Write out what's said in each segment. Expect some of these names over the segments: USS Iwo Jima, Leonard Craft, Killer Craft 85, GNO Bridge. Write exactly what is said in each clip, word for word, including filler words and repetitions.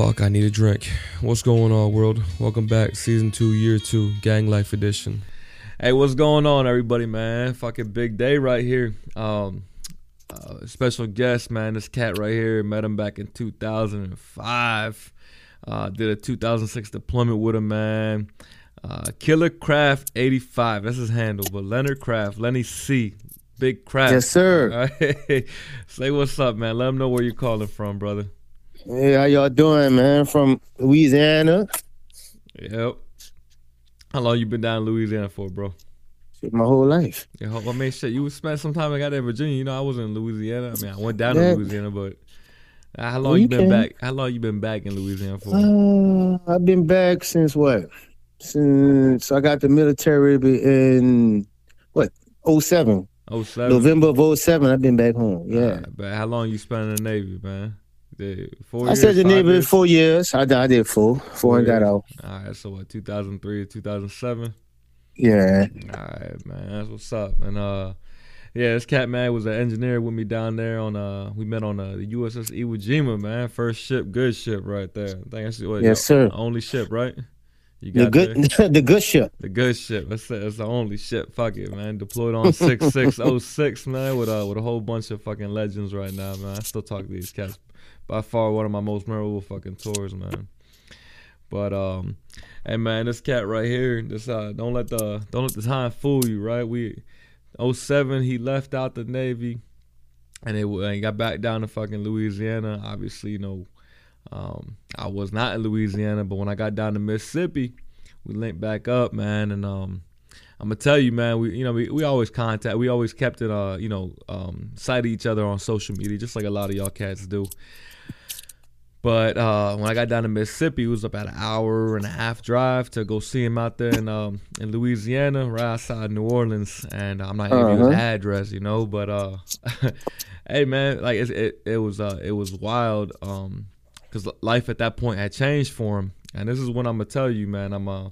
Fuck, I need a drink. What's going on, world? Welcome back, season two, year two, gang life edition. Hey, what's going on, everybody, man? Fucking big day right here. Um, uh, special guest, man. This cat right here, met him back in two thousand five. Uh, did a two thousand six deployment with him, man. Uh, Killer Craft eighty-five. That's his handle, but Leonard Craft, Lenny C. Big Craft. Yes, sir. All right. Say what's up, man. Let them know where you're calling from, brother. Hey, how y'all doing, man? From Louisiana. Yep. How long you been down in Louisiana for, bro? Shit, my whole life. Yeah, I mean, shit, you spent some time I got in Virginia. You know, I was in Louisiana. I mean, I went down that, to Louisiana, but how long well, you, you been back? How long you been back in Louisiana for? Uh, I've been back since what? Since I got the military in what? oh seven. oh seven. November of oh seven, I've been back home. Yeah. Right, but how long you spent in the Navy, man? Did four I years, said the Navy years? four years. I, I did four. Four, four and years. Got out. All right, so what, two thousand three, two thousand seven? Yeah. All right, man. That's what's up. And, uh, yeah, this cat, man, was an engineer with me down there. on. Uh, we met on uh, the U S S Iwo Jima, man. First ship, good ship right there. I think that's what, yes, the, sir. The only ship, right? You got the good, the good ship. The good ship. That's it. That's the only ship. Fuck it, man. Deployed on six six oh six, man, with uh, with a whole bunch of fucking legends right now, man. I still talk to these cats. By far one of my most memorable fucking tours, man. But um, hey, man, this cat right here. This uh, don't let the don't let the time fool you, right? We oh seven, he left out the Navy, and it and got back down to fucking Louisiana. Obviously, you know. Um, I was not in Louisiana, but when I got down to Mississippi, we linked back up, man. And um, I'm gonna tell you, man, we you know we, we always contact, we always kept it, uh, you know, um, sight of each other on social media, just like a lot of y'all cats do. But uh, when I got down to Mississippi, it was about an hour and a half drive to go see him out there in um, in Louisiana, right outside New Orleans. And I'm not giving you his address, you know, but uh, hey, man, like it it, it was uh, it was wild. Um, Cause life at that point had changed for him, and this is what I'm gonna tell you, man. I'm uh,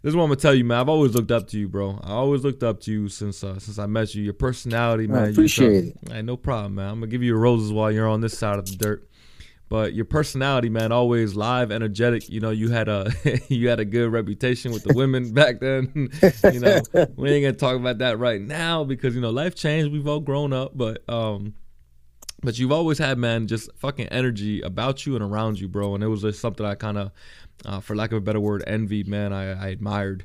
this is what I'm gonna tell you, man. I've always looked up to you, bro. I always looked up to you since uh, since I met you. Your personality, man. I appreciate you, it. Hey, no problem, man. I'm gonna give you your roses while you're on this side of the dirt. But your personality, man, always live, energetic. You know, you had a you had a good reputation with the women back then. You know, we ain't gonna talk about that right now because you know life changed. We've all grown up, but um. But you've always had, man, just fucking energy about you and around you, bro. And it was just something I kind of, uh, for lack of a better word, envied, man. I, I admired.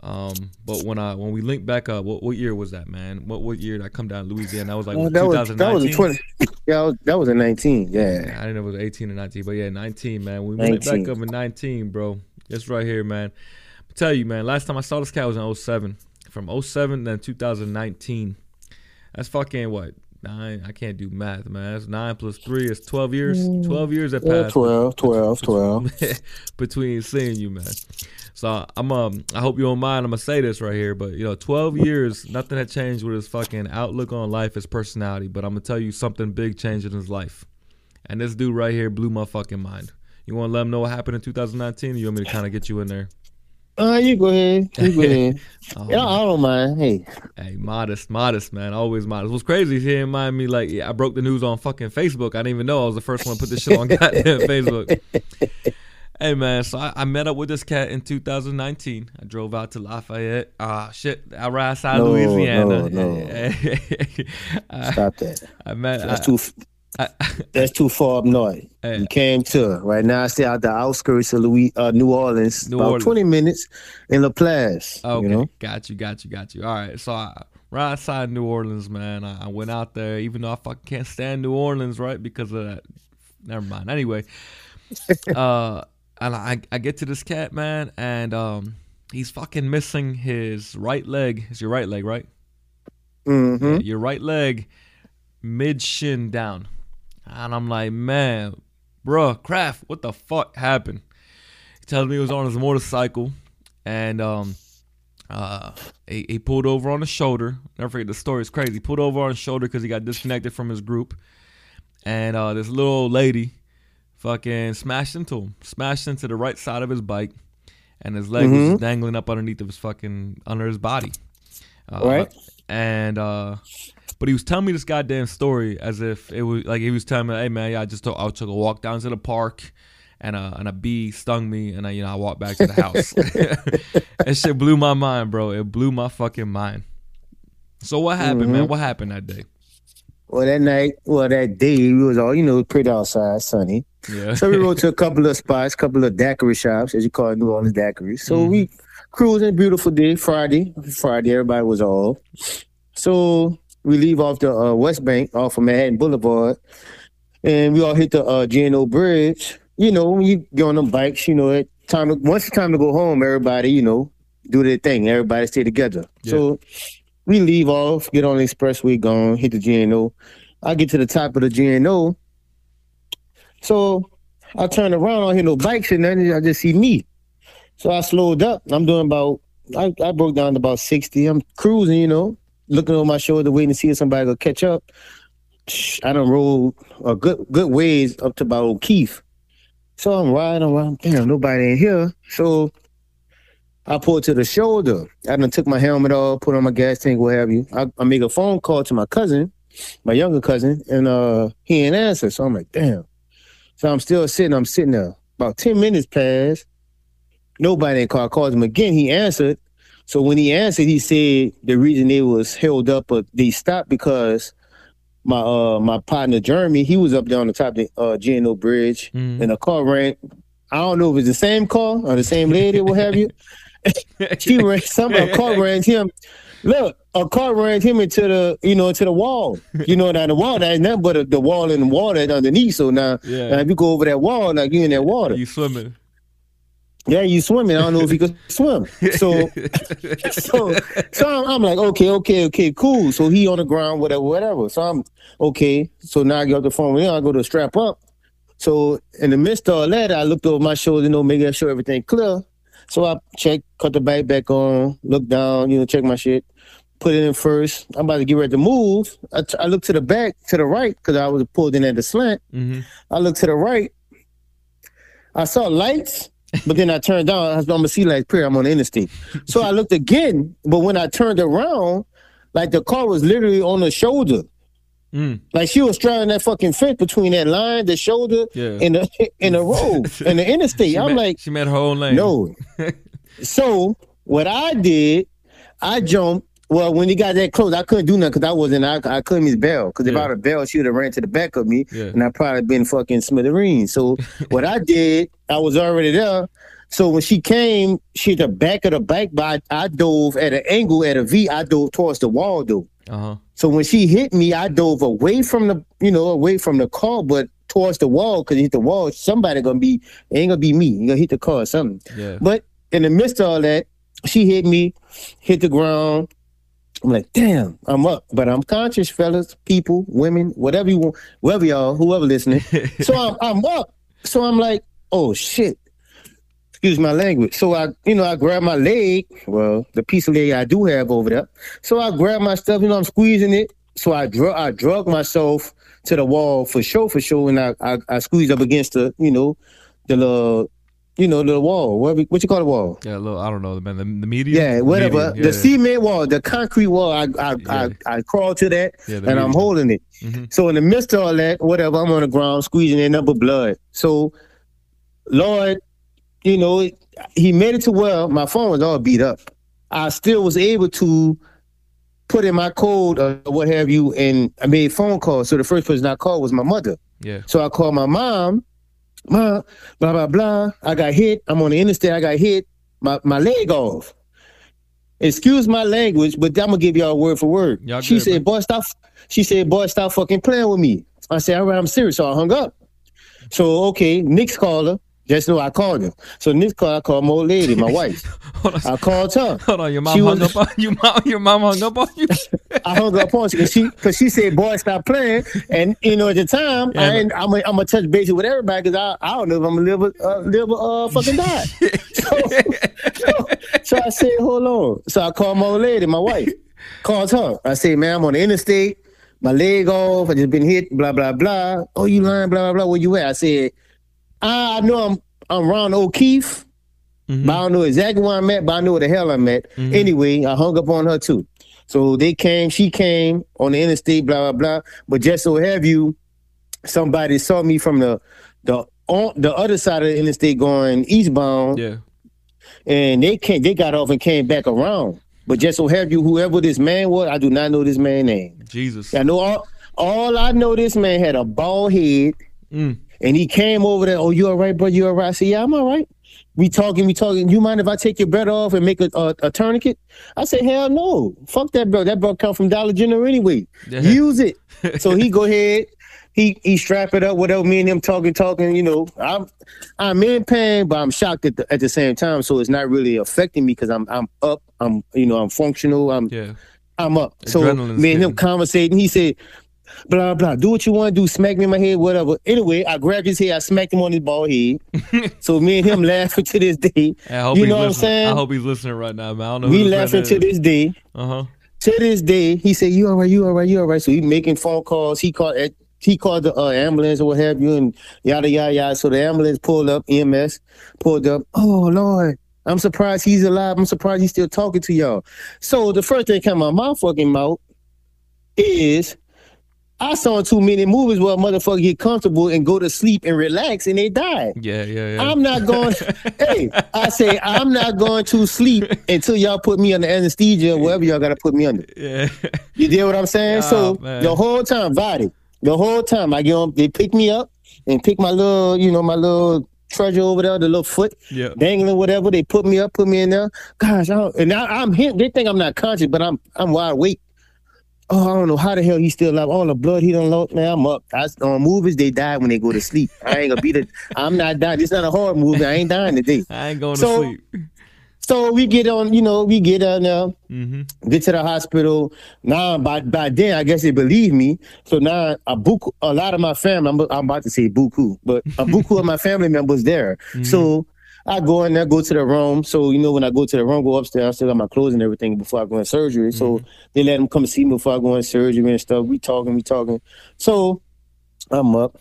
Um, but when I when we linked back up, what, what year was that, man? What what year did I come down to Louisiana? That was like well, that two thousand nineteen. Was, that was a twenty. Yeah, that was in nineteen. Yeah. I didn't know it was eighteen or nineteen, but yeah, nineteen, man. We linked back up in nineteen, bro. It's right here, man. I tell you, man. Last time I saw this cat was in oh seven. From oh seven, then two thousand nineteen. That's fucking what. Nine, I can't do math, man. That's nine plus three is twelve years. Twelve years that passed. Twelve, twelve, twelve. Between seeing you, man. So I'm um. I hope you don't mind. I'm gonna say this right here, but you know, twelve years, nothing had changed with his fucking outlook on life, his personality. But I'm gonna tell you something big changed in his life, and this dude right here blew my fucking mind. You want to let him know what happened in two thousand nineteen? Or you want me to kind of get you in there? Uh, you go ahead. You go ahead. oh, yeah, I don't mind. Hey, hey, modest, modest, man. Always modest. What's crazy is he didn't mind me. Like, yeah, I broke the news on fucking Facebook. I didn't even know I was the first one to put this shit on goddamn Facebook. Hey, man. So I, I met up with this cat in two thousand nineteen. I drove out to Lafayette. Ah, uh, shit. I ride outside no, Louisiana. No, no. Stop that. I met. That's I, too. F- I, that's too far up north. Hey, you came to right now. I stay out the outskirts of Louis, uh, New Orleans, New about Orleans. twenty minutes in La Place. Okay, you know? got you, got you, got you. All right, so I, right outside New Orleans, man. I, I went out there, even though I fucking can't stand New Orleans, right? Because of that. Never mind. Anyway, uh, and I I get to this cat, man, and um, he's fucking missing his right leg. It's your right leg, right? Mm-hmm. Yeah, your right leg, mid shin down. And I'm like, man, bruh, Craft, what the fuck happened? He tells me he was on his motorcycle, and um, uh, he, he pulled over on his shoulder. Never forget, the story is crazy. He pulled over on his shoulder because he got disconnected from his group. And uh, this little old lady fucking smashed into him, smashed into the right side of his bike, and his leg mm-hmm. was just dangling up underneath of his fucking, under his body. Uh, right. And, uh... But he was telling me this goddamn story as if it was like he was telling me, "Hey man, yeah, I just took, I took a walk down to the park, and a, and a bee stung me, and I, you know, I walked back to the house. That shit blew my mind, bro. It blew my fucking mind. So what happened, mm-hmm. man? What happened that day? Well, that night, well, that day, we was all, you know, pretty outside, sunny. Yeah. So we rode to a couple of spots, a couple of daiquiri shops, as you call it, New Orleans daiquiris. So mm-hmm. we cruising, beautiful day, Friday. Friday, everybody was all. So we leave off the uh, West Bank, off of Manhattan Boulevard, and we all hit the uh, G N O Bridge. You know, when you get on them bikes, you know, it time to, once it's time to go home, everybody, you know, do their thing. Everybody stay together. Yeah. So we leave off, get on the expressway, gone, hit the G N O. I get to the top of the G N O. So I turn around, I don't hear no bikes and nothing. I just see me. So I slowed up. I'm doing about, I, I broke down to about sixty. I'm cruising, you know, looking over my shoulder, waiting to see if somebody will catch up. I done rolled a good good ways up to about O'Keefe. So I'm riding, I'm riding, damn, nobody in here. So I pulled to the shoulder. I done took my helmet off, put on my gas tank, what have you. I, I make a phone call to my cousin, my younger cousin, and uh, he ain't answer. So I'm like, damn. So I'm still sitting, I'm sitting there. About ten minutes passed. Nobody in car calls him again. He answered. So when he answered, he said the reason they was held up or they stopped because my uh my partner Jeremy, he was up there on the top of the uh, G N O Bridge, mm. and a car ran. I don't know if it's the same car or the same lady, what have you. She ran some a car ran him. Look, a car ran him into the you know into the wall. You know, now the wall that ain't nothing but a, the wall and the water underneath. So now, yeah. now if you go over that wall, now you in that water. You swimming. Yeah, you swimming. I don't know if you could swim. So, so, so I'm, I'm like, okay, okay, okay, cool. So he on the ground, whatever, whatever. So I'm okay. So now I get off the phone with him. I go to strap up. So in the midst of all that, I looked over my shoulder, you know, making sure everything clear. So I check, cut the bike back on, look down, you know, check my shit, put it in first. I'm about to get ready to move. I, t- I look to the back, to the right, because I was pulled in at the slant. Mm-hmm. I look to the right. I saw lights. But then I turned down. I was on my sea light prayer. I'm on the interstate. So I looked again. But when I turned around, like the car was literally on her shoulder. Mm. Like she was straddling that fucking fence between that line, the shoulder, yeah. and the and the road and the interstate. She I'm met, like, she met her own lane. No. So what I did, I jumped. Well, when he got that close, I couldn't do nothing because I wasn't. I, I couldn't miss Bell because if yeah. I would Bell, she would have ran to the back of me, yeah. and I probably been fucking smithereen. So what I did, I was already there. So when she came, she at the back of the bike, but I, I dove at an angle at a V. I dove towards the wall, though. Uh-huh. So when she hit me, I dove away from the, you know, away from the car, but towards the wall because hit the wall. Somebody gonna be it ain't gonna be me. You gonna hit the car or something. Yeah. But in the midst of all that, she hit me, hit the ground. I'm like, damn, I'm up. But I'm conscious, fellas, people, women, whatever you want, whoever y'all, whoever listening. So I'm, I'm up. So I'm like, oh, shit. Excuse my language. So I, you know, I grab my leg. Well, the piece of leg I do have over there. So I grab my stuff, you know, I'm squeezing it. So I, dr- I drug myself to the wall for sure, for sure. And I, I, I squeeze up against the, you know, the little... You know, the wall, whatever, what you call the wall? Yeah, little, I don't know, man, the, the median? Yeah, whatever. The, median, yeah, the yeah. cement wall, the concrete wall, I I, yeah. I, I crawl to that, yeah, and median. I'm holding it. Mm-hmm. So in the midst of all that, whatever, I'm on the ground, squeezing in up with blood. So, Lord, you know, he made it to where my phone was all beat up. I still was able to put in my code or what have you, and I made phone calls. So the first person I called was my mother. Yeah. So I called my mom. Blah, blah, blah. I got hit. I'm on the interstate. I got hit. My my leg off. Excuse my language, but I'm going to give y'all word for word. Y'all she good, said, man. boy, stop. She said, boy, stop fucking playing with me. I said, all right, I'm serious. So I hung up. So, okay, Nick's caller. Just know I called her. So Nick's caller, I called my old lady, my wife. I called her. Hold on, your mom she hung was, up on you? Mom, your mom hung up on you? I hung up on her. She, because she said, boy, stop playing. And, you know, at the time, yeah, I ain't, I'm going I'm to touch base with everybody because I, I don't know if I'm going to live, uh, live uh, fucking die. So, so, so I said, hold on. So I called my old lady, my wife. Called her. I said, man, I'm on the interstate. My leg off. I just been hit, blah, blah, blah. Oh, you lying, blah, blah, blah. Where you at? I said, I know I'm I'm around O'Keefe, mm-hmm. but I don't know exactly where I'm at, but I know where the hell I'm at. Mm-hmm. Anyway, I hung up on her too. So they came, she came on the interstate, blah, blah, blah. But just so have you, somebody saw me from the the on the other side of the interstate going eastbound. Yeah. And they can't. They got off and came back around. But just so have you, whoever this man was, I do not know this man's name. Jesus. I know all. All I know, this man had a bald head, mm. and he came over there. Oh, you all right, bro? You all right? I said, yeah, I'm all right. We talking, we talking. You mind if I take your bread off and make a, a, a tourniquet? I said, hell no. Fuck that, bro. That bro come from Dollar General anyway. Yeah. Use it. So he go ahead. He he strap it up, whatever. Me and him talking, talking. You know, I'm I'm in pain, but I'm shocked at the, at the same time. So it's not really affecting me because I'm I'm up. I'm you know I'm functional. I'm yeah. I'm up. Adrenaline's so me and him conversating. He said, blah blah, do what you want to do, smack me in my head, whatever. Anyway, I grabbed his head, I smacked him on his bald head. So me and him laughing to this day. I hope you know what I'm saying? I hope he's listening right now, man. I don't know. We laughing to this day. Uh huh. To this day, he said, "You all right? You all right? You all right?" So he making phone calls. He called. He called the uh, ambulance or what have you, and yada yada yada. So the ambulance pulled up. E M S pulled up. Oh Lord, I'm surprised he's alive. I'm surprised he's still talking to y'all. So the first thing came out of my fucking mouth is, I saw too many movies where a motherfucker get comfortable and go to sleep and relax and they die. Yeah, yeah, yeah. I'm not going. Hey, I say I'm not going to sleep until y'all put me under anesthesia or wherever y'all got to put me under. Yeah. You get what I'm saying? Oh, so man. The whole time, body, the whole time, I get on. They pick me up and pick my little, you know, my little treasure over there, the little foot, yeah, dangling, whatever. They put me up, put me in there. Gosh, I don't, and I, I'm him. They think I'm not conscious, but I'm I'm wide awake. Oh, I don't know how the hell he's still alive. All the blood he done lost, man. I'm up. I, on movies, they die when they go to sleep. I ain't gonna be the. I'm not dying. It's not a horror movie. I ain't dying today. I ain't going so, to sleep. So we get on, you know, we get on now, mm-hmm. get to the hospital. Now, by by then, I guess they believe me. So now, a, buku, a lot of my family, I'm, I'm about to say buku, but a buku of my family members there. Mm-hmm. So I go in there, go to the room. So, you know, when I go to the room, go upstairs, I still got my clothes and everything before I go in surgery. Mm-hmm. So they let them come see me before I go in surgery and stuff. We talking, we talking. So I'm up.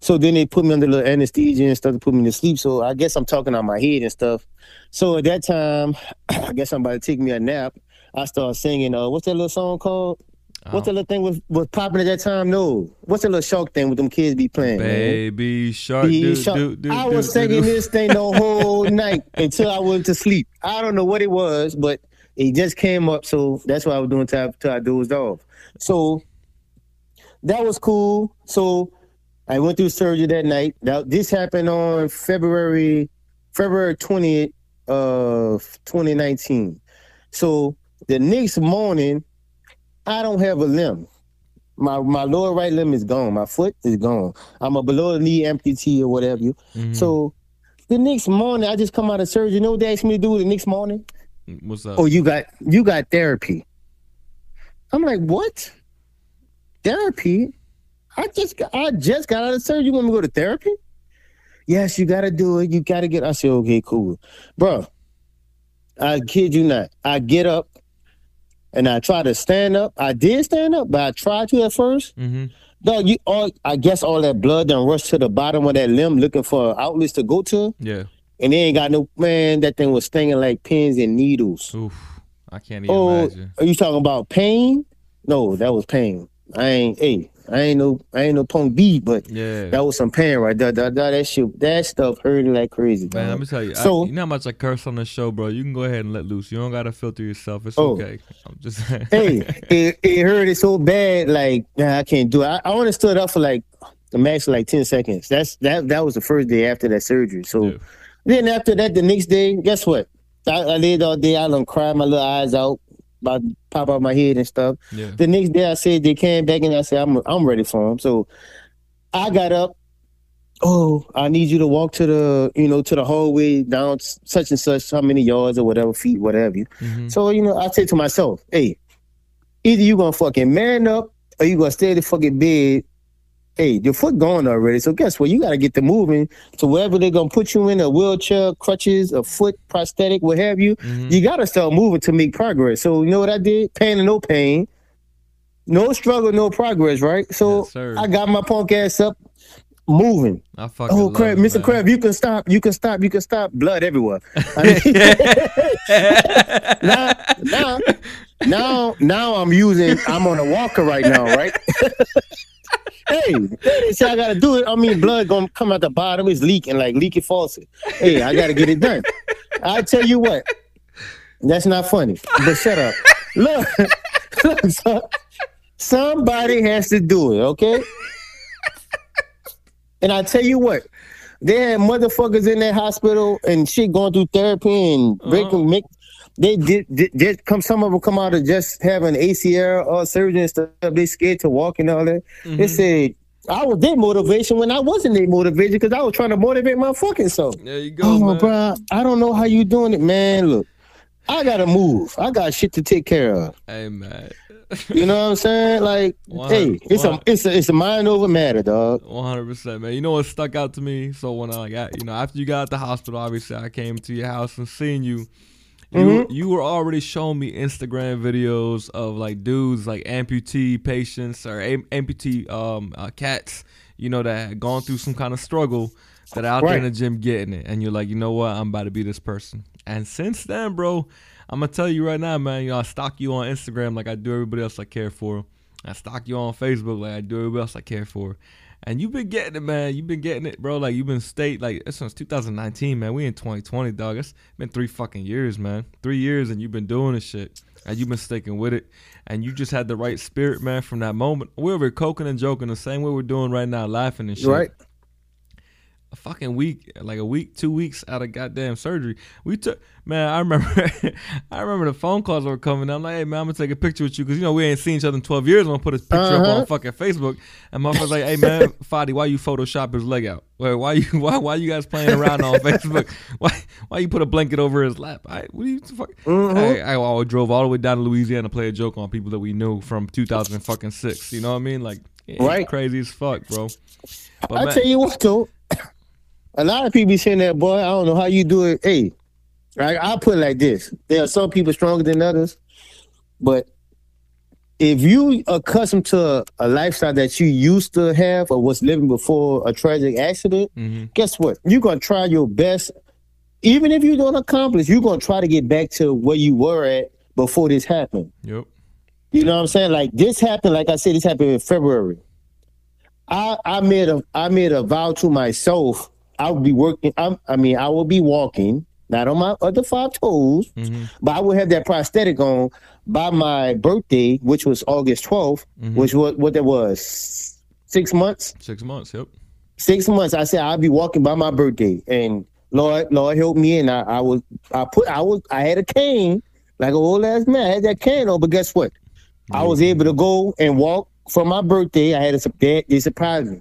So then they put me under little anesthesia and stuff to put me to sleep. So I guess I'm talking on my head and stuff. So at that time, I guess somebody take me a nap. I start singing, uh, what's that little song called? Um, what's that little thing was, was popping at that time? No. What's that little shark thing with them kids be playing? Baby man? Shark. Do, shark. Do, do, I was do, singing do. This thing the whole night until I went to sleep. I don't know what it was, but it just came up. So that's what I was doing until I, I dozed off. So that was cool. So I went through surgery that night. Now, this happened on February, February twentieth of twenty nineteen. So the next morning, I don't have a limb. My my lower right limb is gone. My foot is gone. I'm a below the knee amputee or whatever. Mm-hmm. So the next morning, I just come out of surgery. You know what they asked me to do the next morning? What's that? Oh, you got you got therapy. I'm like, what? Therapy? I just got I just got out of surgery. You want me to go to therapy? Yes, you gotta do it. You gotta get. I said, okay, cool. Bro, I kid you not. I get up. And I tried to stand up. I did stand up, but I tried to at first. Mm-hmm. Dog, you all, I guess all that blood done rushed to the bottom of that limb looking for outlets to go to. Yeah. And they ain't got no, man, that thing was stinging like pins and needles. Oof, I can't even oh, imagine. Are you talking about pain? No, that was pain. I ain't, hey, I ain't no, I ain't no punk B, but yeah, that was some pain right there. That, that, that shit, that stuff hurting like crazy. Man, man, let me tell you, so I, you know how much I curse on the show, bro. You can go ahead and let loose. You don't gotta filter yourself. It's oh, okay. I'm just hey, it, it hurted so bad, like nah, I can't do it. I, I only stood up for like the max like ten seconds. That's that. That was the first day after that surgery. So yeah. Then after that, the next day, guess what? I, I laid all day. I done cried my little eyes out. I pop out my head and stuff. Yeah. The next day I said they came back and I said I'm I'm ready for them. So I got up. Oh, I need you to walk to the you know to the hallway down such and such how many yards or whatever feet whatever. Mm-hmm. So you know I said to myself, hey, either you gonna fucking man up or you gonna stay in the fucking bed. Hey, your foot gone already. So guess what? You gotta get to moving. So wherever they're gonna put you in, a wheelchair, crutches, a foot prosthetic, what have you, mm-hmm. you gotta start moving to make progress. So you know what I did? Pain and no pain. No struggle, no progress, right? So yes, I got my punk ass up moving. I fucking oh crap, Mister Crab, you can stop, you can stop, you can stop. Blood everywhere. I mean, now, now, now, now I'm using I'm on a walker right now, right? Hey, they say I gotta do it. I mean, blood gonna come out the bottom. It's leaking like leaky faucet. Hey, I gotta get it done. I tell you what, that's not funny. But shut up. Look, look, so, somebody has to do it, okay? And I tell you what, they had motherfuckers in that hospital and shit going through therapy and breaking. Uh-huh. They did, did, did come. Some of them come out of just having A C L or surgery and stuff. They scared to walk and all that. Mm-hmm. They said, I was their motivation when I wasn't their motivation because I was trying to motivate my fucking self. There you go. Oh, man. Bro, I don't know how you doing it, man. Look, I gotta move. I got shit to take care of. Hey, man. You know what I'm saying? Like, hey, it's a, it's a, it's a mind over matter, dog. one hundred percent, man. You know what stuck out to me? So when I got, you know, after you got out the hospital, obviously I came to your house and seen you. You, mm-hmm. you were already showing me Instagram videos of like dudes like amputee patients or am- amputee um, uh, cats, you know, that had gone through some kind of struggle that are out right. there in the gym getting it. And you're like, you know what? I'm about to be this person. And since then, bro, I'm going to tell you right now, man, you know, I stalk you on Instagram like I do everybody else I care for. I stalk you on Facebook like I do everybody else I care for. And you've been getting it, man. You've been getting it, bro. Like, you've been state, like, it's since two thousand nineteen, man. We in twenty twenty, dog. It's been three fucking years, man. Three years, and you've been doing this shit. And you've been sticking with it. And you just had the right spirit, man, from that moment. We were coking and joking the same way we're doing right now, laughing and shit. Right. A fucking week, like a week, two weeks out of goddamn surgery. We took, man, I remember I remember the phone calls were coming. I'm like, hey, man, I'm going to take a picture with you because, you know, we ain't seen each other in twelve years. I'm going to put his picture uh-huh. up on fucking Facebook. And my motherfucker's like, hey, man, Fadi, why you Photoshop his leg out? Wait, why you why why you guys playing around on Facebook? Why why you put a blanket over his lap? I, what do you fuck? Uh-huh. I, I, I drove all the way down to Louisiana to play a joke on people that we knew from two thousand six. You know what I mean? Like, yeah, right. Crazy as fuck, bro. But, I'll man, tell you what, though. A lot of people be saying that, boy, I don't know how you do it. Hey, right? I'll put it like this. There are some people stronger than others. But if you accustomed to a lifestyle that you used to have or was living before a tragic accident, mm-hmm. guess what? You're going to try your best. Even if you don't accomplish, you're going to try to get back to where you were at before this happened. Yep. You know what I'm saying? Like, this happened, like I said, this happened in February. I, I made a I made a vow to myself I would be working. I'm, I mean, I will be walking, not on my other five toes, mm-hmm. but I would have that prosthetic on by my birthday, which was August twelfth, mm-hmm. which was what that was six months. Six months. Yep. Six months. I said I'll be walking by my birthday, and Lord, Lord help me. And I, I was, I put, I was, I had a cane like an old ass man. I had that cane on, but guess what? Mm-hmm. I was able to go and walk for my birthday. I had a they, they surprised me.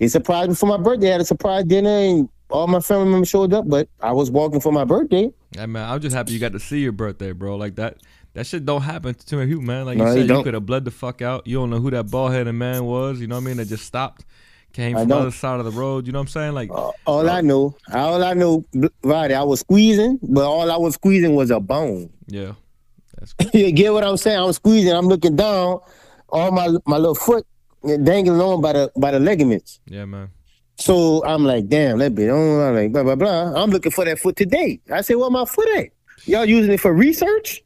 They surprised me for my birthday. I had a surprise dinner, and all my family members showed up, but I was walking for my birthday. Yeah, man, I'm just happy you got to see your birthday, bro. Like, that that shit don't happen to too many people, man. Like, no, you said, you could have bled the fuck out. You don't know who that bald-headed man was, you know what I mean? That just stopped, came from the other side of the road, you know what I'm saying? Like, uh, All like, I know, all I know, right, I was squeezing, but all I was squeezing was a bone. Yeah. That's cool. You get what I'm saying? I'm squeezing, I'm looking down, all my, my little foot, dangling on by the by the ligaments. Yeah, man. So I'm like, damn, that bitch. I'm like, blah blah blah. I'm looking for that foot today. I said, well, my foot at? Y'all using it for research?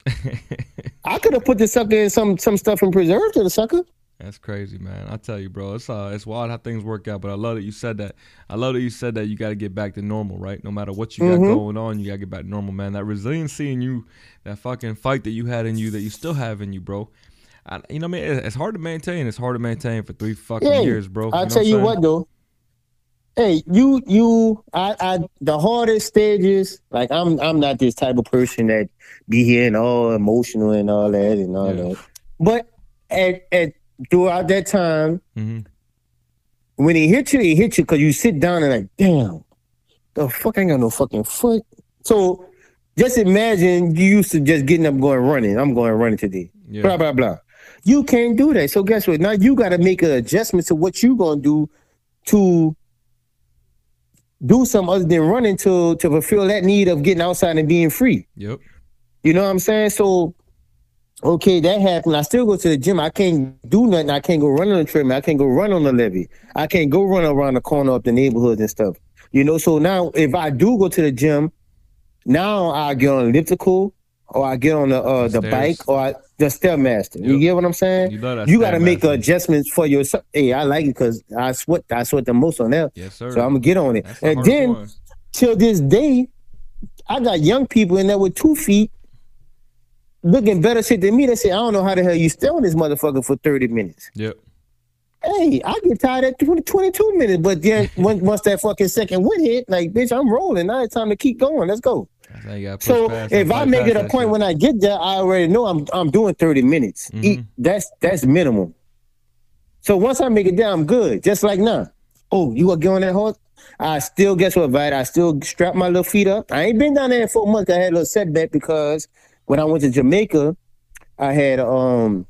I could have put this sucker in some some stuff and preserved it, sucker. That's crazy, man. I tell you, bro, it's uh, it's wild how things work out. But I love that you said that. I love that you said that you got to get back to normal, right? No matter what you mm-hmm. got going on, you got to get back to normal, man. That resiliency in you, that fucking fight that you had in you, that you still have in you, bro. I, you know what I mean? It's hard to maintain. It's hard to maintain for three fucking hey, years, bro. You I'll tell you what, though. Hey, you, you, I, I, the hardest stages, like, I'm I'm not this type of person that be here and all emotional and all that and all yeah. that. But at, at throughout that time, mm-hmm. when it hit you, it hit you because you sit down and like, damn, the fuck, I ain't got no fucking foot. So just imagine you used to just getting up going running. I'm going running today. Yeah. Blah, blah, blah. You can't do that. So guess what? Now you got to make an adjustment to what you're going to do to do something other than running to, to fulfill that need of getting outside and being free. Yep. You know what I'm saying? So, okay, that happened. I still go to the gym. I can't do nothing. I can't go run on the treadmill. I can't go run on the levee. I can't go run around the corner of the neighborhood and stuff. You know, so now if I do go to the gym, now I get on an elliptical or I get on the, uh, the bike or I... the stairmaster. Yep. You get what I'm saying? You, you got to make adjustments for yourself. Hey, I like it because I sweat. I sweat the most on that. Yes, sir. So I'm gonna get on it. That's and then one. Till this day, I got young people in there with two feet, looking better shit than me. They say, I don't know how the hell you stay on this motherfucker for thirty minutes. Yep. Hey, I get tired at twenty-two minutes, but then once that fucking second wind hit, like, bitch, I'm rolling. Now it's time to keep going. Let's go. So if I make it a point when I get there, I already know I'm I'm doing thirty minutes. Mm-hmm. Eat, that's that's minimum. So once I make it there, I'm good. Just like now. Nah. Oh, you are going that horse? I still, guess what, Vite? I still strap my little feet up. I ain't been down there in four months. I had a little setback because when I went to Jamaica, I had um.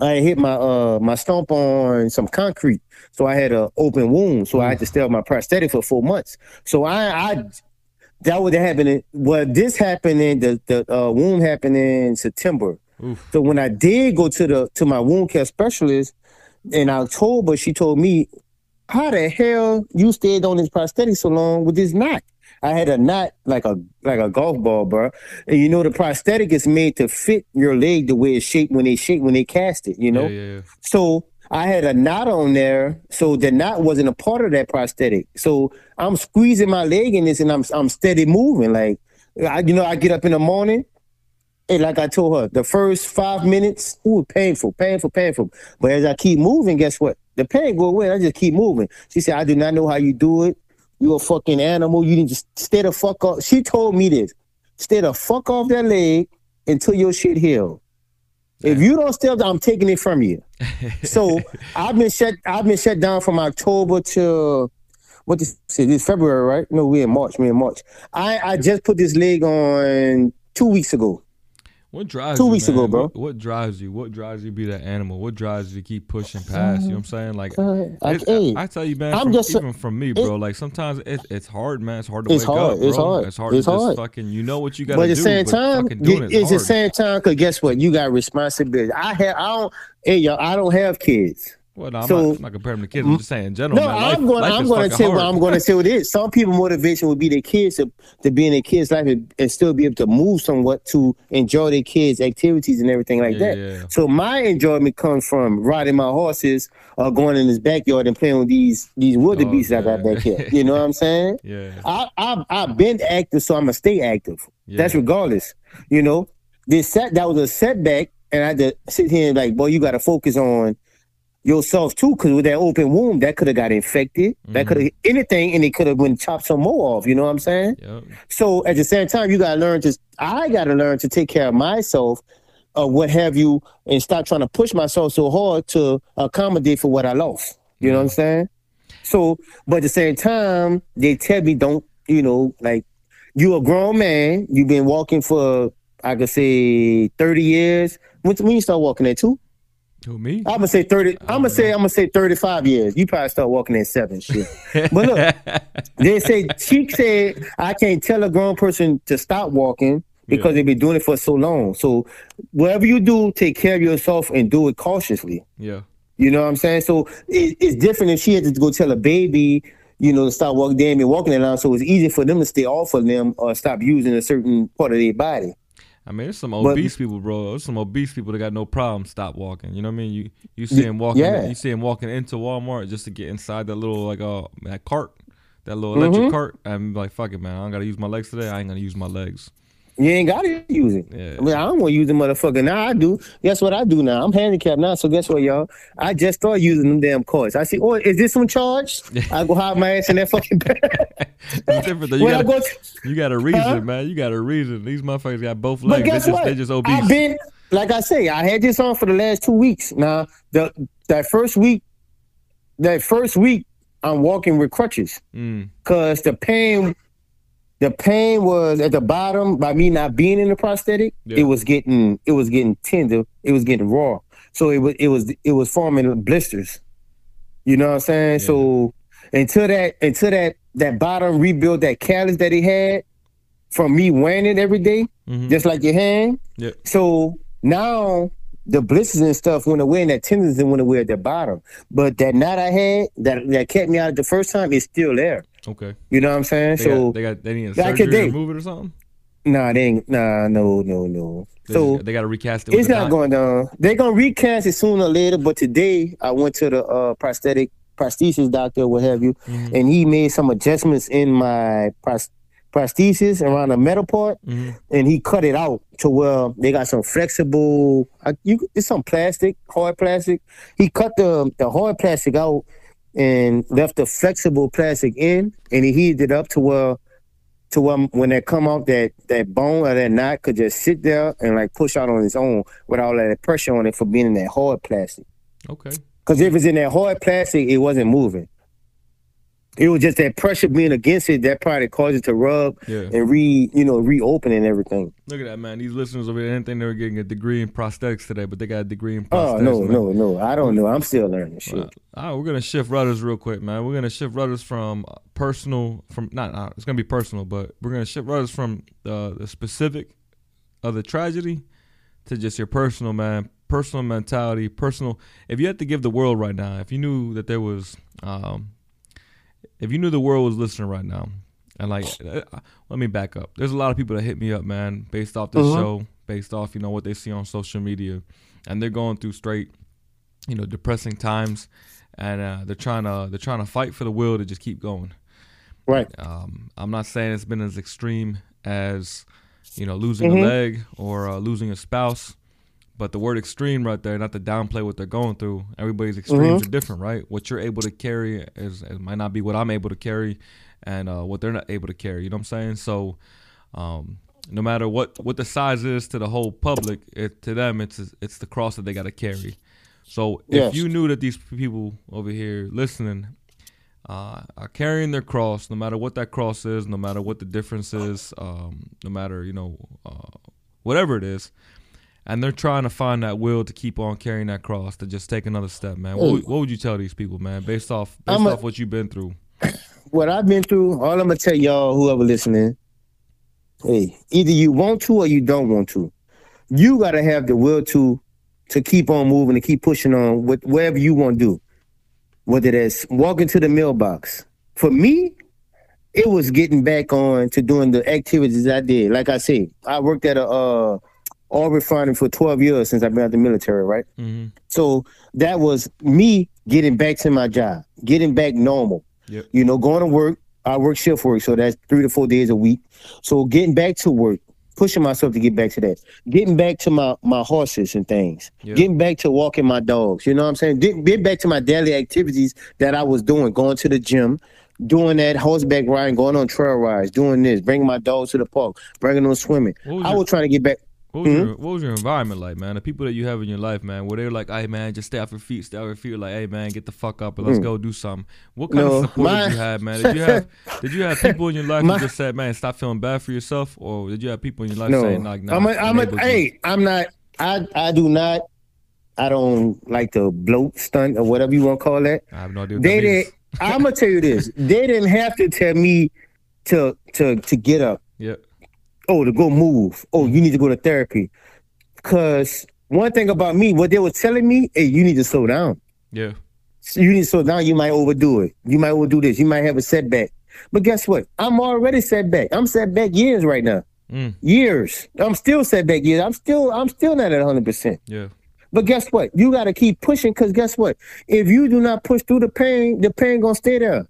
I hit my uh my stump on some concrete, so I had an open wound, so I had to stay on my prosthetic for four months. So I, I that would have happened. Well, this happened in the the uh, wound happened in September. Oof. So when I did go to the to my wound care specialist in October, she told me, "How the hell you stayed on this prosthetic so long with this knot?" I had a knot like a like a golf ball, bro. And you know the prosthetic is made to fit your leg the way it's shaped when they shape when they cast it, you know? Yeah, yeah, yeah. So I had a knot on there, so the knot wasn't a part of that prosthetic. So I'm squeezing my leg in this and I'm I'm steady moving. Like I, you know, I get up in the morning, and like I told her, the first five minutes, ooh, painful, painful, painful. But as I keep moving, guess what? The pain go away. I just keep moving. She said, I do not know how you do it. You a fucking animal. You didn't just stay the fuck off. She told me this. Stay the fuck off that leg until your shit heals. Yeah. If you don't stay up, I'm taking it from you. So I've been shut I've been shut down from October to what this is February, right? No, we're in March. We're in March. I, I just put this leg on two weeks ago. What drives Two you, weeks man? ago, bro. What, what drives you? What drives you to be that animal? What drives you to keep pushing past? You know what I'm saying? Like, like hey, I, I tell you, man, I'm from, just, even from me, bro, it, like sometimes it, it's hard, man. It's hard to wake hard, up, bro. It's hard. It's hard. It's to hard. Just fucking, you know what you got to do. But at the same time, it, it's the same time because guess what? You got responsibility. I, have, I don't, hey, y'all, I don't have kids. Well, no, I'm, so, not, I'm not comparing them to kids. I'm just saying in general. No, man, life, I'm going. I'm going to say what I'm going to say with this. Some people's motivation would be their kids to, to be in their kids' life and, and still be able to move somewhat to enjoy their kids' activities and everything like yeah, that. Yeah. So my enjoyment comes from riding my horses or going in his backyard and playing with these these wildebeests oh, I got back here. You know what I'm saying? Yeah. I I I've been active, so I'm gonna stay active. Yeah. That's regardless. You know, this set that was a setback, and I had to sit here and like, boy, you got to focus on yourself too, because with that open wound, that could have got infected. Mm-hmm. That could have anything, and it could have been chopped some more off. You know what I'm saying? Yep. So at the same time, you gotta learn to. I gotta learn to take care of myself, or what have you, and stop trying to push myself so hard to accommodate for what I lost. You mm-hmm. know what I'm saying? So, but at the same time, they tell me don't. You know, like you're a grown man. You've been walking for, I could say, thirty years. When, when you start walking at two. Who, me? I'm gonna say thirty. I'm gonna say I'm gonna say thirty-five years. You probably start walking at seven, shit. But look, they say she said I can't tell a grown person to stop walking because yeah. they've been doing it for so long. So whatever you do, take care of yourself and do it cautiously. Yeah, you know what I'm saying. So it, it's different if she had to go tell a baby, you know, to stop walking. They ain't been walking around, so it's easy for them to stay off of them or stop using a certain part of their body. I mean, there's some obese but, people, bro. There's some obese people that got no problem stop walking. You know what I mean? You you see them walking, yeah. you see them walking into Walmart just to get inside that little like uh that cart, that little electric mm-hmm. cart. I'm like, fuck it, man. I don't gotta use my legs today. I ain't gonna use my legs. You ain't gotta use it. Yeah. I mean, I don't want to use the motherfucker now. I do. Guess what I do now? I'm handicapped now. So guess what, y'all? I just started using them damn carts. I see. Oh, is this one charged? I go hide my ass in that fucking bed. It's different though. You, gotta, go to, you got a reason, huh? man. You got a reason. These motherfuckers got both legs. But guess they just, what? They just obese. I've been, like I say, I had this on for the last two weeks. Now the that first week, that first week, I'm walking with crutches because mm. the pain. The pain was at the bottom by me not being in the prosthetic. Yeah. It was getting, it was getting tender. It was getting raw. So it was, it was, it was forming blisters. You know what I'm saying? Yeah. So until that, until that, that bottom rebuilt, that callus that he had from me wearing it every day, mm-hmm. just like your hand. Yeah. So now the blisters and stuff went away, and that tendons went away at the bottom. But that knot I had that that kept me out the first time is still there. Okay. You know what I'm saying? They so got, they got they need a surgery to remove it or something? Nah, they ain't. Nah, no, no, no. They, so they gotta recast it. It's not going down. They're gonna recast it sooner or later. But today I went to the uh, prosthetic prosthesis doctor, what have you, mm-hmm. and he made some adjustments in my prosthesis. prosthesis around the metal part, mm-hmm. and he cut it out to where they got some flexible, uh, you, it's some plastic, hard plastic. He cut the, the hard plastic out and left the flexible plastic in, and he heated it up to where to where when they come out, that, that bone or that knot could just sit there and like push out on its own with all that pressure on it for being in that hard plastic. Okay. Because if it's in that hard plastic, it wasn't moving. It was just that pressure being against it that probably caused it to rub yeah. and re, you know, reopen and everything. Look at that, man. These listeners over there didn't think they were getting a degree in prosthetics today, but they got a degree in prosthetics. Oh, no, man. no, no. I don't know. I'm still learning shit. Wow. All right, we're going to shift rudders real quick, man. We're going to shift rudders from personal, from not, nah, it's going to be personal, but we're going to shift rudders from uh, the specific of the tragedy to just your personal, man, personal mentality, personal. If you had to give the world right now, if you knew that there was... Um, If you knew the world was listening right now, and like, let me back up. There's a lot of people that hit me up, man, based off this uh-huh. show, based off, you know, what they see on social media. And they're going through straight, you know, depressing times. And uh, they're trying to they're trying to fight for the will to just keep going. Right. Um, I'm not saying it's been as extreme as, you know, losing mm-hmm. a leg or uh, losing a spouse. But the word extreme right there, not to downplay what they're going through. Everybody's extremes mm-hmm. are different, right? What you're able to carry is it might not be what I'm able to carry and uh, what they're not able to carry. You know what I'm saying? So um, no matter what, what the size is to the whole public, it, to them, it's it's the cross that they got to carry. So yes. if you knew that these people over here listening uh, are carrying their cross, no matter what that cross is, no matter what the difference is, um, no matter, you know, uh, whatever it is, and they're trying to find that will to keep on carrying that cross, to just take another step, man. What, what would you tell these people, man, based off based a, off what you've been through? What I've been through, all I'm going to tell y'all, whoever listening, hey, either you want to or you don't want to. You got to have the will to to keep on moving, to keep pushing on with whatever you want to do, whether that's walking to the mailbox. For me, it was getting back on to doing the activities I did. Like I said, I worked at a... Uh, all refining for twelve years since I've been out the military, right? Mm-hmm. So that was me getting back to my job, getting back normal. Yep. You know, going to work, I work shift work, so that's three to four days a week. So getting back to work, pushing myself to get back to that, getting back to my, my horses and things, yep. getting back to walking my dogs, you know what I'm saying? Getting, getting back to my daily activities that I was doing, going to the gym, doing that horseback riding, going on trail rides, doing this, bringing my dogs to the park, bringing them swimming. I was trying to get back. What was, mm-hmm. your, what was your environment like, man? The people that you have in your life, man, where they're like, hey, man, just stay off your feet, stay off your feet. Like, hey, man, get the fuck up and let's mm. go do something. What kind no, of support my... did you have, man? Did you have did you have people in your life my... who just said, man, stop feeling bad for yourself? Or did you have people in your life no. saying, like, no, nah, I'm, I'm, I'm hey, I'm not, I, I do not, I don't like the bloat stunt or whatever you want to call that. I have no idea what they that means. I'm going to tell you this. They didn't have to tell me to, to, to get up. Yeah. Oh, to go move. Oh, you need to go to therapy. Because one thing about me, what they were telling me, hey, you need to slow down. Yeah. So you need to slow down. You might overdo it. You might overdo this. You might have a setback. But guess what? I'm already set back. I'm set back years right now. Mm. Years. I'm still set back years. I'm still, I'm still not at one hundred percent. Yeah. But guess what? You got to keep pushing because guess what? If you do not push through the pain, the pain going to stay there.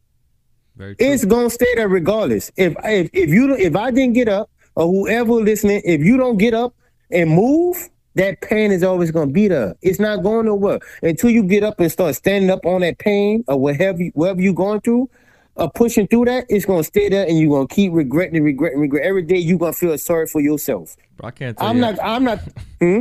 Very true. It's going to stay there regardless. If, if, if, you, if I didn't get up, or whoever listening, if you don't get up and move, that pain is always going to be there. It's not going nowhere. Until you get up and start standing up on that pain or whatever, whatever you're going through or pushing through that, it's going to stay there and you're going to keep regretting, regretting, regretting. Every day you're going to feel sorry for yourself. Bro, I can't tell I'm you. Not, I'm not. Hmm?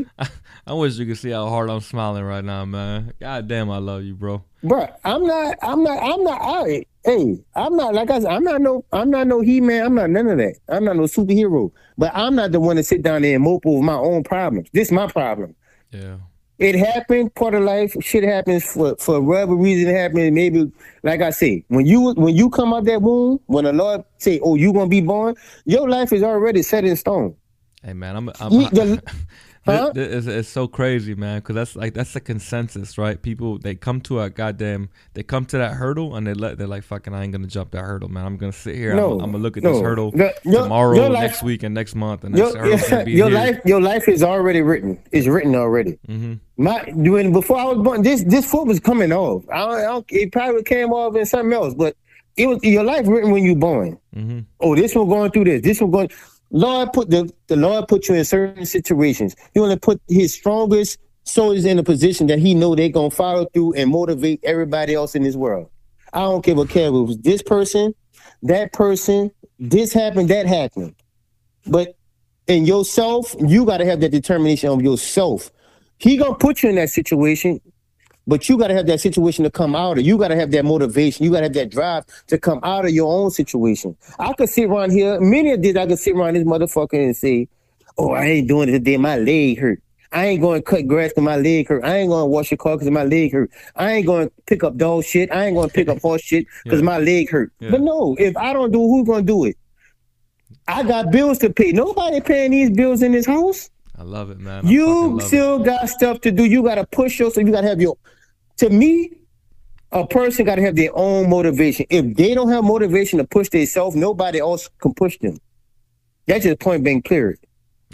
I wish you could see how hard I'm smiling right now, man. God damn, I love you, bro. Bro, I'm not, I'm not, I'm not, I, hey, I'm not, like I said, I'm not no, I'm not no He-Man. I'm not none of that. I'm not no superhero. But I'm not the one to sit down there and mope over my own problems. This is my problem. Yeah. It happened, part of life, shit happens for, for whatever reason it happened. Maybe, like I say, when you when you come out that womb, when the Lord say, oh, you going to be born, your life is already set in stone. Hey, man, I'm, I'm, I'm, Huh? It, it's, it's so crazy, man, because that's like that's the consensus, right? People, they come to a goddamn, they come to that hurdle and they let they're like, fucking, I ain't gonna jump that hurdle, man. I'm gonna sit here. No, I'm, I'm gonna look at no, this hurdle no, tomorrow, your life, next week, and next month, and your, next yeah, gonna be your life, your life is already written. It's written already. Mm-hmm. My when before I was born, this this foot was coming off. I don't, I don't, it probably came off in something else, but it was your life written when you were born. Mm-hmm. Oh, this one going through this. This one going. Lord put the, the Lord put you in certain situations. He want to put his strongest soldiers in a position that he know they're going to follow through and motivate everybody else in this world. I don't give a care if it was this person, that person, this happened, that happened. But in yourself, you got to have that determination on yourself. He going to put you in that situation, but you got to have that situation to come out of. You got to have that motivation. You got to have that drive to come out of your own situation. I could sit around here. Many of this, I could sit around this motherfucker and say, oh, I ain't doing it today. My leg hurt. I ain't going to cut grass because my leg hurt. I ain't going to wash your car because my leg hurt. I ain't going to pick up dog shit. I ain't going to pick up horse shit because yeah. my leg hurt. Yeah. But no, if I don't do it, who's going to do it? I got bills to pay. Nobody paying these bills in this house. I love it, man. I you still it. got stuff to do. You got to push yourself. You got to have your... To me, a person got to have their own motivation. If they don't have motivation to push themselves, nobody else can push them. That's just point blank period.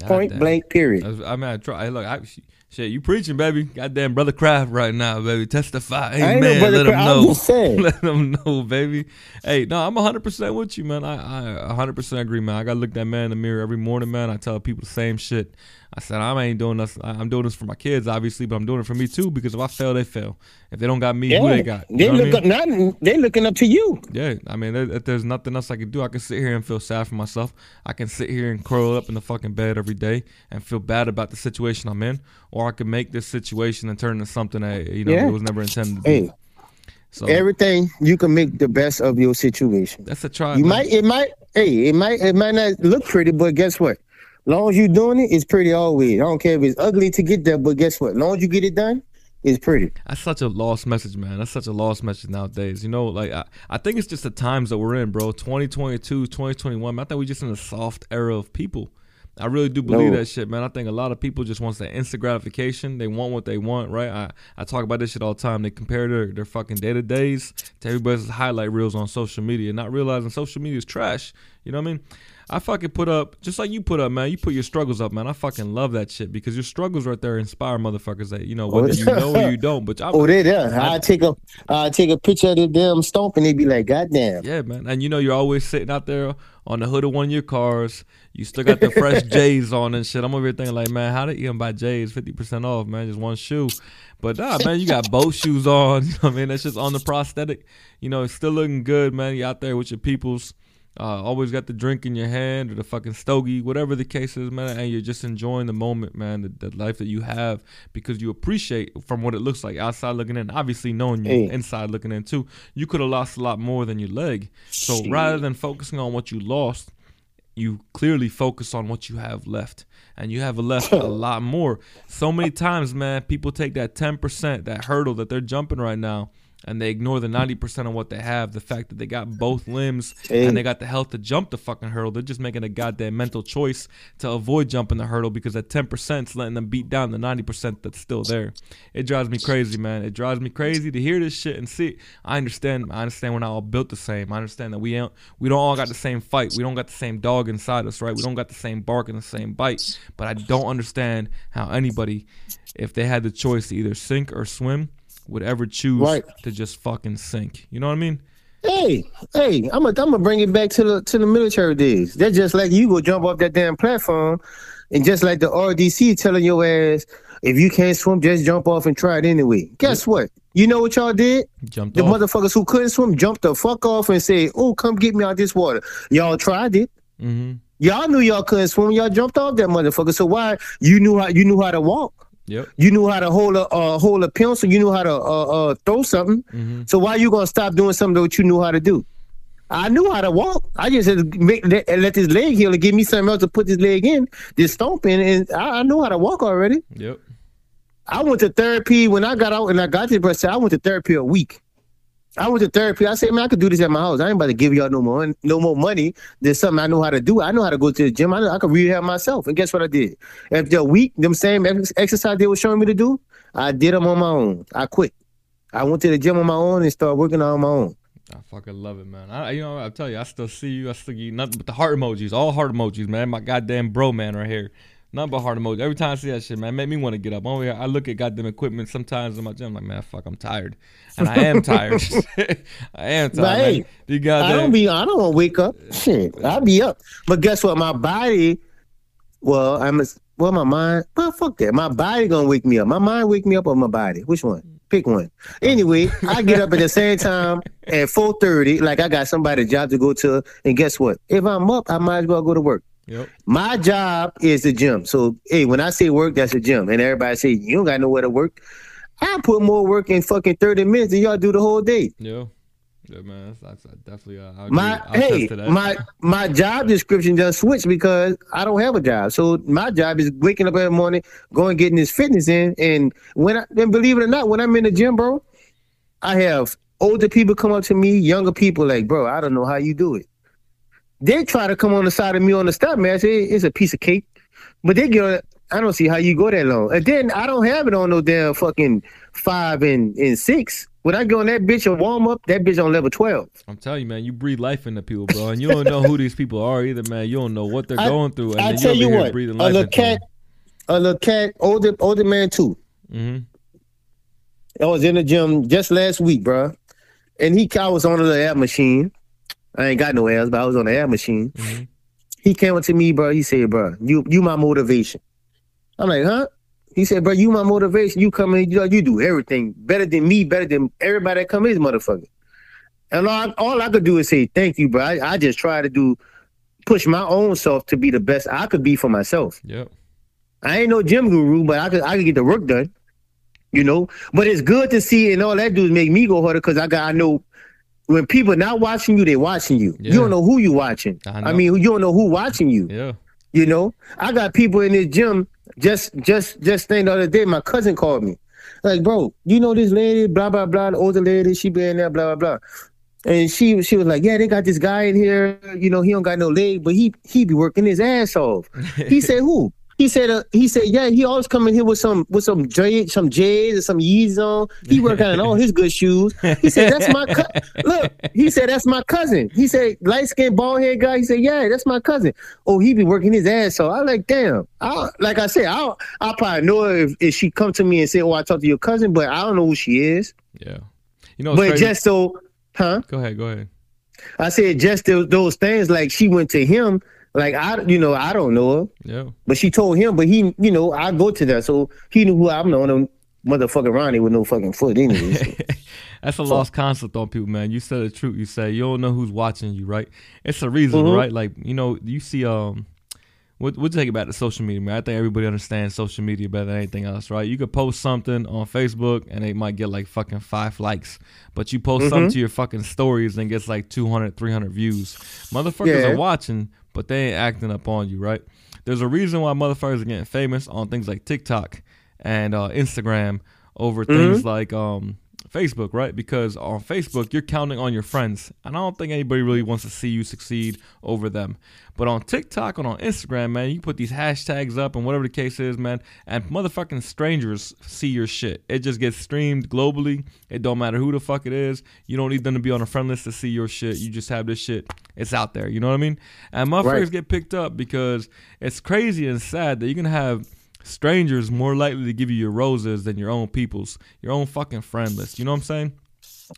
Point God, blank period. I mean, I try. Look, I, shit, you preaching, baby. Goddamn, Brother Craft right now, baby. Testify. Hey, man, no let them know. Let them know, baby. Hey, no, I'm one hundred percent with you, man. I, I one hundred percent agree, man. I got to look that man in the mirror every morning, man. I tell people the same shit. I said, I ain't doing this. I'm doing this for my kids, obviously, but I'm doing it for me, too, because if I fail, they fail. If they don't got me, yeah, who they got? You they look up, not, they looking up to you. Yeah, I mean, if there's nothing else I can do, I can sit here and feel sad for myself. I can sit here and curl up in the fucking bed every day and feel bad about the situation I'm in, or I can make this situation and turn into something that, you know, yeah. it was never intended to hey. be. So, everything you can make the best of your situation. That's a try. You man. might, it might, hey, it might, it might not look pretty, but guess what? Long as you're doing it, it's pretty always. I don't care if it's ugly to get there, but guess what? Long as you get it done, it's pretty. That's such a lost message, man. That's such a lost message nowadays. You know, like, I, I think it's just the times that we're in, bro. twenty twenty-two, twenty twenty-one. I think we're just in a soft era of people. I really do believe no. that shit, man. I think a lot of people just want that instant gratification. They want what they want, right? I, I talk about this shit all the time. They compare their, their fucking day-to-days to everybody's highlight reels on social media, not realizing social media is trash. You know what I mean? I fucking put up, just like you put up, man. You put your struggles up, man. I fucking love that shit because your struggles right there inspire motherfuckers that, you know, whether you know or you don't. But I'm, oh, they're there. I take a, I take a picture of the damn stomp and they be like, goddamn. Yeah, man. And, you know, you're always sitting out there on the hood of one of your cars. You still got the fresh J's on and shit. I'm over here thinking like, man, how did Ian buy J's fifty percent off, man? Just one shoe. But nah, man, you got both shoes on. You know what I mean? That's just on the prosthetic. You know, it's still looking good, man. You out there with your peoples. Uh, always got the drink in your hand or the fucking stogie, whatever the case is, man, and you're just enjoying the moment, man, the, the life that you have because you appreciate from what it looks like outside looking in, obviously knowing you hey. inside looking in too. You could have lost a lot more than your leg. So Jeez. rather than focusing on what you lost, you clearly focus on what you have left, and you have left a lot more. So many times, man, people take that ten percent, that hurdle that they're jumping right now, and they ignore the ninety percent of what they have, the fact that they got both limbs hey. and they got the health to jump the fucking hurdle. They're just making a goddamn mental choice to avoid jumping the hurdle because that ten percent is letting them beat down the ninety percent that's still there. It drives me crazy, man. It drives me crazy to hear this shit and see it. I understand. I understand we're not all built the same. I understand that we ain't, we don't all got the same fight. We don't got the same dog inside us, right? We don't got the same bark and the same bite. But I don't understand how anybody, if they had the choice to either sink or swim, would ever choose right. to just fucking sink. You know what I mean? Hey, hey, I'm going to bring it back to the to the military days. They're just like you go jump off that damn platform and just like the R D C telling your ass, if you can't swim, just jump off and try it anyway. Guess yeah. what? You know what y'all did? Jumped the off. Motherfuckers who couldn't swim jumped the fuck off and said, oh, come get me out of this water. Y'all tried it. Mm-hmm. Y'all knew y'all couldn't swim. Y'all jumped off that motherfucker. So why? You knew how, you knew how to walk. Yep. You knew how to hold a uh, hold a pencil. You knew how to uh, uh, throw something. Mm-hmm. So why you gonna stop doing something that you knew how to do? I knew how to walk. I just had to make, let, let this leg heal and give me something else to put this leg in, this stomp in, and I, I knew how to walk already. Yep. I went to therapy when I got out and I got this breast. I went to therapy a week. I went to therapy. I said, man, I could do this at my house. I ain't about to give y'all no more no more money. There's something I know how to do. I know how to go to the gym. I know I could rehab myself. And guess what I did? If they're weak, them same ex exercise they were showing me to do, I did them on my own. I quit. I went to the gym on my own and started working on my own. I fucking love it, man. I, you know, I tell you, I still see you. I still get nothing but the heart emojis. All heart emojis, man. My goddamn bro, man, right here. Nothing but heart emojis. Every time I see that shit, man, it make me want to get up. Over here, I look at goddamn equipment sometimes in my gym. I'm like, man, fuck, I'm tired, and I am tired. I am tired. You guys, I don't be. I don't want to wake up. Shit, I'll be up. But guess what? My body. Well, I'm. A, well, my mind. Well, fuck that. My body gonna wake me up. My mind wake me up or my body. Which one? Pick one. Anyway, I get up at the same time at four thirty. Like I got somebody's job to go to, and guess what? If I'm up, I might as well go to work. Yep. My job is the gym. So, hey, when I say work, that's the gym. And everybody say, you don't got nowhere to work. I put more work in fucking thirty minutes than y'all do the whole day. Yeah. Yeah, man. That's, that's definitely, uh, I'll my, hey, my, my job description just switched because I don't have a job. So my job is waking up every morning, going getting this fitness in. And when I, and believe it or not, when I'm in the gym, bro, I have older people come up to me, younger people like, bro, I don't know how you do it. They try to come on the side of me on the step, man. I say, it's a piece of cake. But they get on it. I don't see how you go that long. And then I don't have it on no damn fucking five and, and six. When I go on that bitch and warm up, that bitch on level twelve. I'm telling you, man, you breathe life into people, bro. And you don't know who these people are either, man. You don't know what they're I, going through. And I tell you what, a little cat, a little cat, older, older man too. Mm-hmm. I was in the gym just last week, bro. And he, I was on a little app machine. I ain't got no ass, but I was on the air machine. Mm-hmm. He came up to me, bro. He said, bro, you you my motivation. I'm like, huh? He said, bro, you my motivation. You come in, you, you do everything better than me, better than everybody that come in, motherfucker. And all, all I could do is say, thank you, bro. I, I just try to do, push my own self to be the best I could be for myself. Yep. I ain't no gym guru, but I could, I could get the work done, you know? But it's good to see, and all that do is make me go harder because I got, I know, when people not watching you, they watching you. Yeah. You don't know who you watching. I, I mean, you don't know who watching you. Yeah. You know, I got people in this gym. Just, just, just thing the other day, my cousin called me. Like, bro, you know this lady, blah blah blah, the older lady, she been there, blah blah blah. And she, she was like, yeah, they got this guy in here. You know, he don't got no leg, but he, he be working his ass off. He said, who? He said, uh, he said, yeah, he always come in here with some, with some J, some J's or some Yeezys on. He work out in all his good shoes. He said, that's my cousin. Look, he said, that's my cousin. He said, light skinned, bald head guy. He said, yeah, that's my cousin. Oh, he be working his ass off. I like, damn. I, like I said, I, I probably know her if, if she come to me and say, oh, I talked to your cousin, but I don't know who she is. Yeah, you know. But crazy. Just so, huh? Go ahead, go ahead. I said just those, those things. Like she went to him. Like, I, you know, I don't know her. Yeah. But she told him, but he, you know, I go to that. So he knew who I'm known him, motherfucking Ronnie with no fucking foot anyway. So. That's a lost concept on people, man. You said the truth. You say you don't know who's watching you, right? It's a reason, mm-hmm. right? Like, you know, you see, um, what what you think about the social media, man? I think everybody understands social media better than anything else, right? You could post something on Facebook and it might get like fucking five likes, but you post mm-hmm. something to your fucking stories and it gets like two hundred, three hundred views. Motherfuckers yeah. are watching. But they ain't acting up on you, right? There's a reason why motherfuckers are getting famous on things like TikTok and uh, Instagram over mm-hmm. things like um, Facebook, right? Because on Facebook, you're counting on your friends. And I don't think anybody really wants to see you succeed over them. But on TikTok and on Instagram, man, you put these hashtags up and whatever the case is, man, and motherfucking strangers see your shit. It just gets streamed globally. It don't matter who the fuck it is. You don't need them to be on a friend list to see your shit. You just have this shit. It's out there. You know what I mean? And motherfuckers right. get picked up because it's crazy and sad that you can have strangers more likely to give you your roses than your own people's, your own fucking friend list. You know what I'm saying?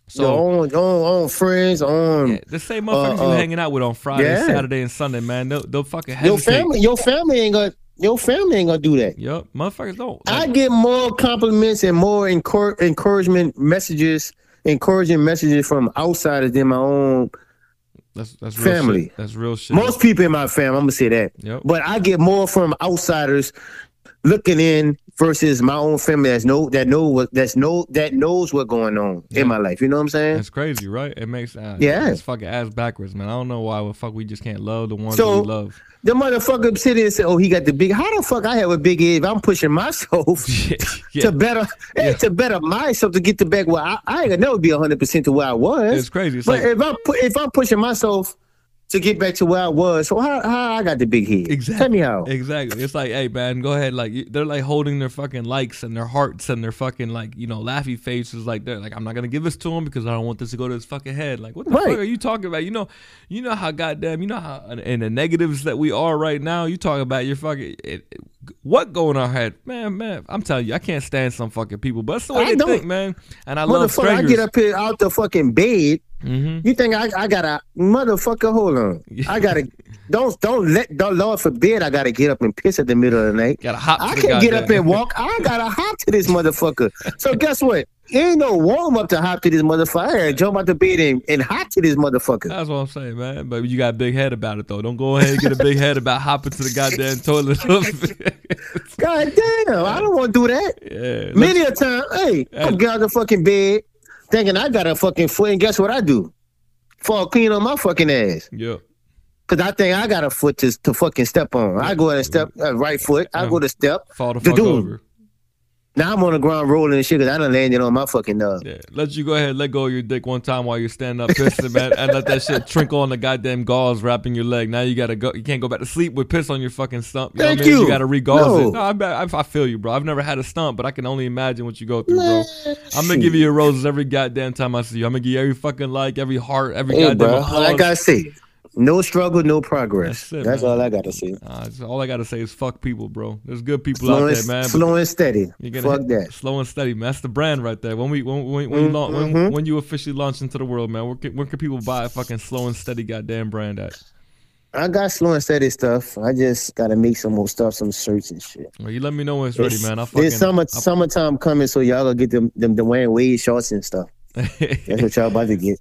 So your own, own, own friends, own yeah, the same motherfuckers uh, uh, you hanging out with on Friday, yeah. Saturday, and Sunday, man. They'll, they'll fucking hesitate. Your family, your family ain't gonna, your family ain't gonna do that. Yep, motherfuckers don't. I get more compliments and more encor encouragement messages, encouraging messages from outsiders than my own. That's that's real family. Shit. That's real shit. Most people in my family, I'm gonna say that. Yep. But I get more from outsiders looking in versus my own family that's no that know what that's no that knows what's going on yeah. in my life. You know what I'm saying? That's crazy, right? It makes uh, yeah, it's fucking ass backwards, man. I don't know why the fuck we just can't love the ones so, that we love. The motherfucker sitting and say, "Oh, he got the big." How the fuck I have a big head? If I'm pushing myself yeah, yeah. to better yeah. to better myself to get to back where I, I ain't gonna never be hundred percent to where I was. It's crazy. It's but like, if I if I'm pushing myself to get back to where I was, so how, how I got the big head? Exactly. Tell me how. Exactly. It's like, hey, man, go ahead. Like, they're like holding their fucking likes and their hearts and their fucking, like, you know, laughy faces. Like, they're like, I'm not going to give this to him because I don't want this to go to his fucking head. Like, what the right. fuck are you talking about? You know, you know how goddamn, you know how, and the negatives that we are right now, you talking about your fucking, it, it, what go in our head? Man, man, I'm telling you, I can't stand some fucking people, but that's the way I they don't. think, man. And I love strangers. I get up here out the fucking bed. Mm-hmm. You think I, I gotta motherfucker? Hold on, I gotta don't don't let don't Lord forbid I gotta get up and piss at the middle of the night. Gotta hop. I can't get up and walk. I gotta hop to this motherfucker. So guess what? Ain't no warm up to hop to this motherfucker. I jump out the bed and, and hop to this motherfucker. That's what I'm saying, man. But you got a big head about it though. Don't go ahead and get a big head about hopping to the goddamn toilet. God damn, I don't want to do that. Yeah, many a time, hey, I'm get out the fucking bed. Thinking I got a fucking foot, and guess what I do? Fall clean on my fucking ass. Yeah. Because I think I got a foot to, to fucking step on. I go and step, uh, right foot, I go to step. Fall the fuck over. Now I'm on the ground rolling and shit because I done landed on my fucking nub. Yeah, let you go ahead and let go of your dick one time while you're standing up pissing, man, and let that shit trinkle on the goddamn gauze wrapping your leg. Now you gotta go. You can't go back to sleep with piss on your fucking stump. You Thank know what I mean? you. You gotta re-gauze no. it. No, I, I, I feel you, bro. I've never had a stump, but I can only imagine what you go through, bro. I'm gonna give you your roses every goddamn time I see you. I'm gonna give you every fucking like, every heart, every hey, goddamn. Bro, like I see. No struggle, no progress. That's, it, That's all I got to say. Uh, all I got to say is fuck people, bro. There's good people slow out there, man. Slow and steady. Fuck hit, that. Slow and steady, man. That's the brand right there. When we when when when, mm-hmm. you, launch, when, when you officially launch into the world, man, where can, where can people buy a fucking slow and steady goddamn brand at? I got slow and steady stuff. I just got to make some more stuff, some shirts and shit. Well, you let me know when it's, it's ready, man. I fucking, it's summer, I, summertime coming, so y'all going to get them, them Dwayne Wade shorts and stuff. That's what y'all about to get.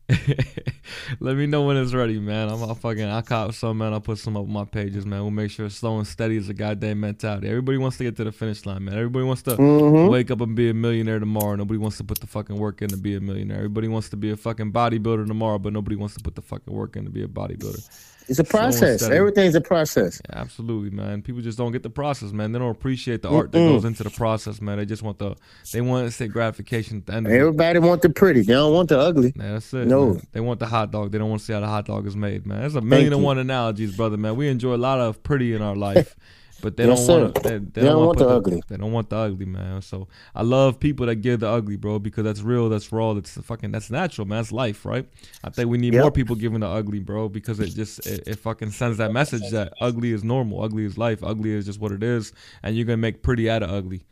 Let me know when it's ready, man. I'm I'll fucking I'll cop some, man. I'll put some up on my pages, man. We'll make sure slow and steady is a goddamn mentality. Everybody wants to get to the finish line, man. Everybody wants to mm-hmm. wake up and be a millionaire tomorrow. Nobody wants to put the fucking work in to be a millionaire. Everybody wants to be a fucking bodybuilder tomorrow, but nobody wants to put the fucking work in to be a bodybuilder. It's a process. Everything's a process. Yeah, absolutely, man. People just don't get the process, man. They don't appreciate the art that mm-mm. goes into the process, man. They just want the, they want to say gratification at the end of Everybody it. want the pretty. They don't want the ugly. Man, that's it. No. Man. They want the hot dog. They don't want to see how the hot dog is made, man. There's a million and one analogies, brother, man. We enjoy a lot of pretty in our life. But they yes, don't want they, they, they don't, don't want the ugly. They don't want the ugly, man. So I love people that give the ugly, bro, because that's real, that's raw, that's fucking, that's natural, man. That's life, right? I think we need yep. more people giving the ugly, bro, because it just it, it fucking sends that message that ugly is normal, ugly is life, ugly is just what it is, and you're gonna make pretty out of ugly.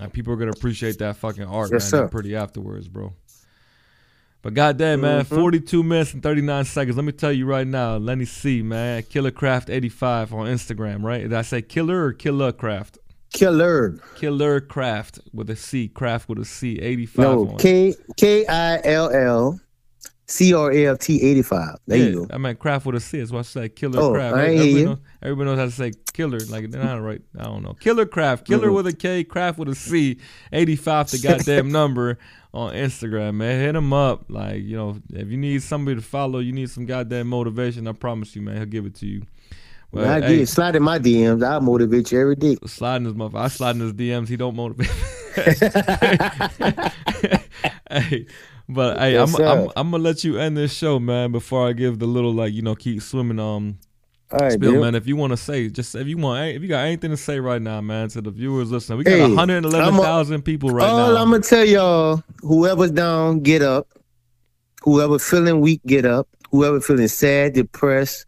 And people are gonna appreciate that fucking art, yes, man, and pretty afterwards, bro. But goddamn, man, mm-hmm. forty-two minutes and thirty-nine seconds. Let me tell you right now, Lenny C, man, Killer Craft eighty-five on Instagram, right? Did I say Killer or Killer Craft? Killer. Killer Craft with a C, Craft with a C, eighty-five. No, K K I L L C R A F T eighty-five. There yeah, you go. I meant Craft with a C. That's why I said Killer oh, Craft. I everybody, you. Knows, everybody knows how to say Killer. Like they're not right. I don't know. Killer Craft, Killer mm-hmm. with a K, Craft with a C, eighty-five. The goddamn number. On Instagram, man, hit him up. Like, you know, if you need somebody to follow, you need some goddamn motivation, I promise you, man, he'll give it to you. Well, I hey, get slide in my D Ms. I motivate you every day. Sliding his motherfucker. I slide in his D Ms. He don't motivate. Hey, but hey, yes, I'm, I'm I'm gonna let you end this show, man. Before I give the little like, you know, keep swimming. Um. All right, Spill, man, if you want to say, just if you want, if you got anything to say right now, man, to the viewers listening, we got hey, one hundred eleven thousand people right all now. All I'm going to tell y'all, whoever's down, get up. Whoever feeling weak, get up. Whoever feeling sad, depressed,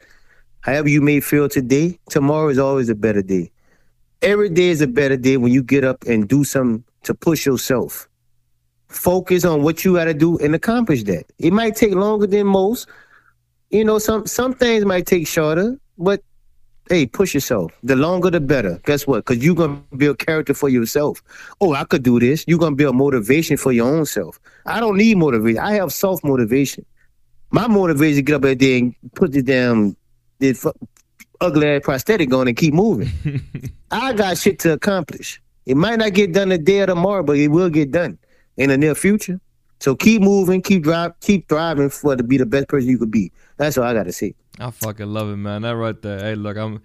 however you may feel today, tomorrow is always a better day. Every day is a better day when you get up and do something to push yourself. Focus on what you got to do and accomplish that. It might take longer than most. You know, some, some things might take shorter. But, hey, push yourself. The longer, the better. Guess what? Because you're going to build character for yourself. Oh, I could do this. You're going to build motivation for your own self. I don't need motivation. I have self-motivation. My motivation is to get up every day and put the damn ugly-ass prosthetic on and keep moving. I got shit to accomplish. It might not get done today or tomorrow, but it will get done in the near future. So keep moving, keep drive, keep thriving for to be the best person you could be. That's all I gotta say. I fucking love it, man. That right there. Hey, look, I'm.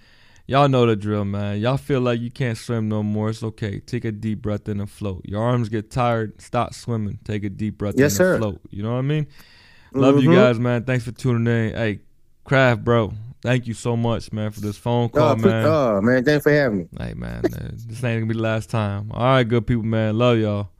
Y'all know the drill, man. Y'all feel like you can't swim no more. It's okay. Take a deep breath in and float. Your arms get tired. Stop swimming. Take a deep breath yes, in sir. and float. You know what I mean? Love mm-hmm. you guys, man. Thanks for tuning in. Hey, Craft, bro. Thank you so much, man, for this phone call, oh, man. Oh, man. Thanks for having me. Hey, man. man this ain't going to be the last time. All right, good people, man. Love y'all.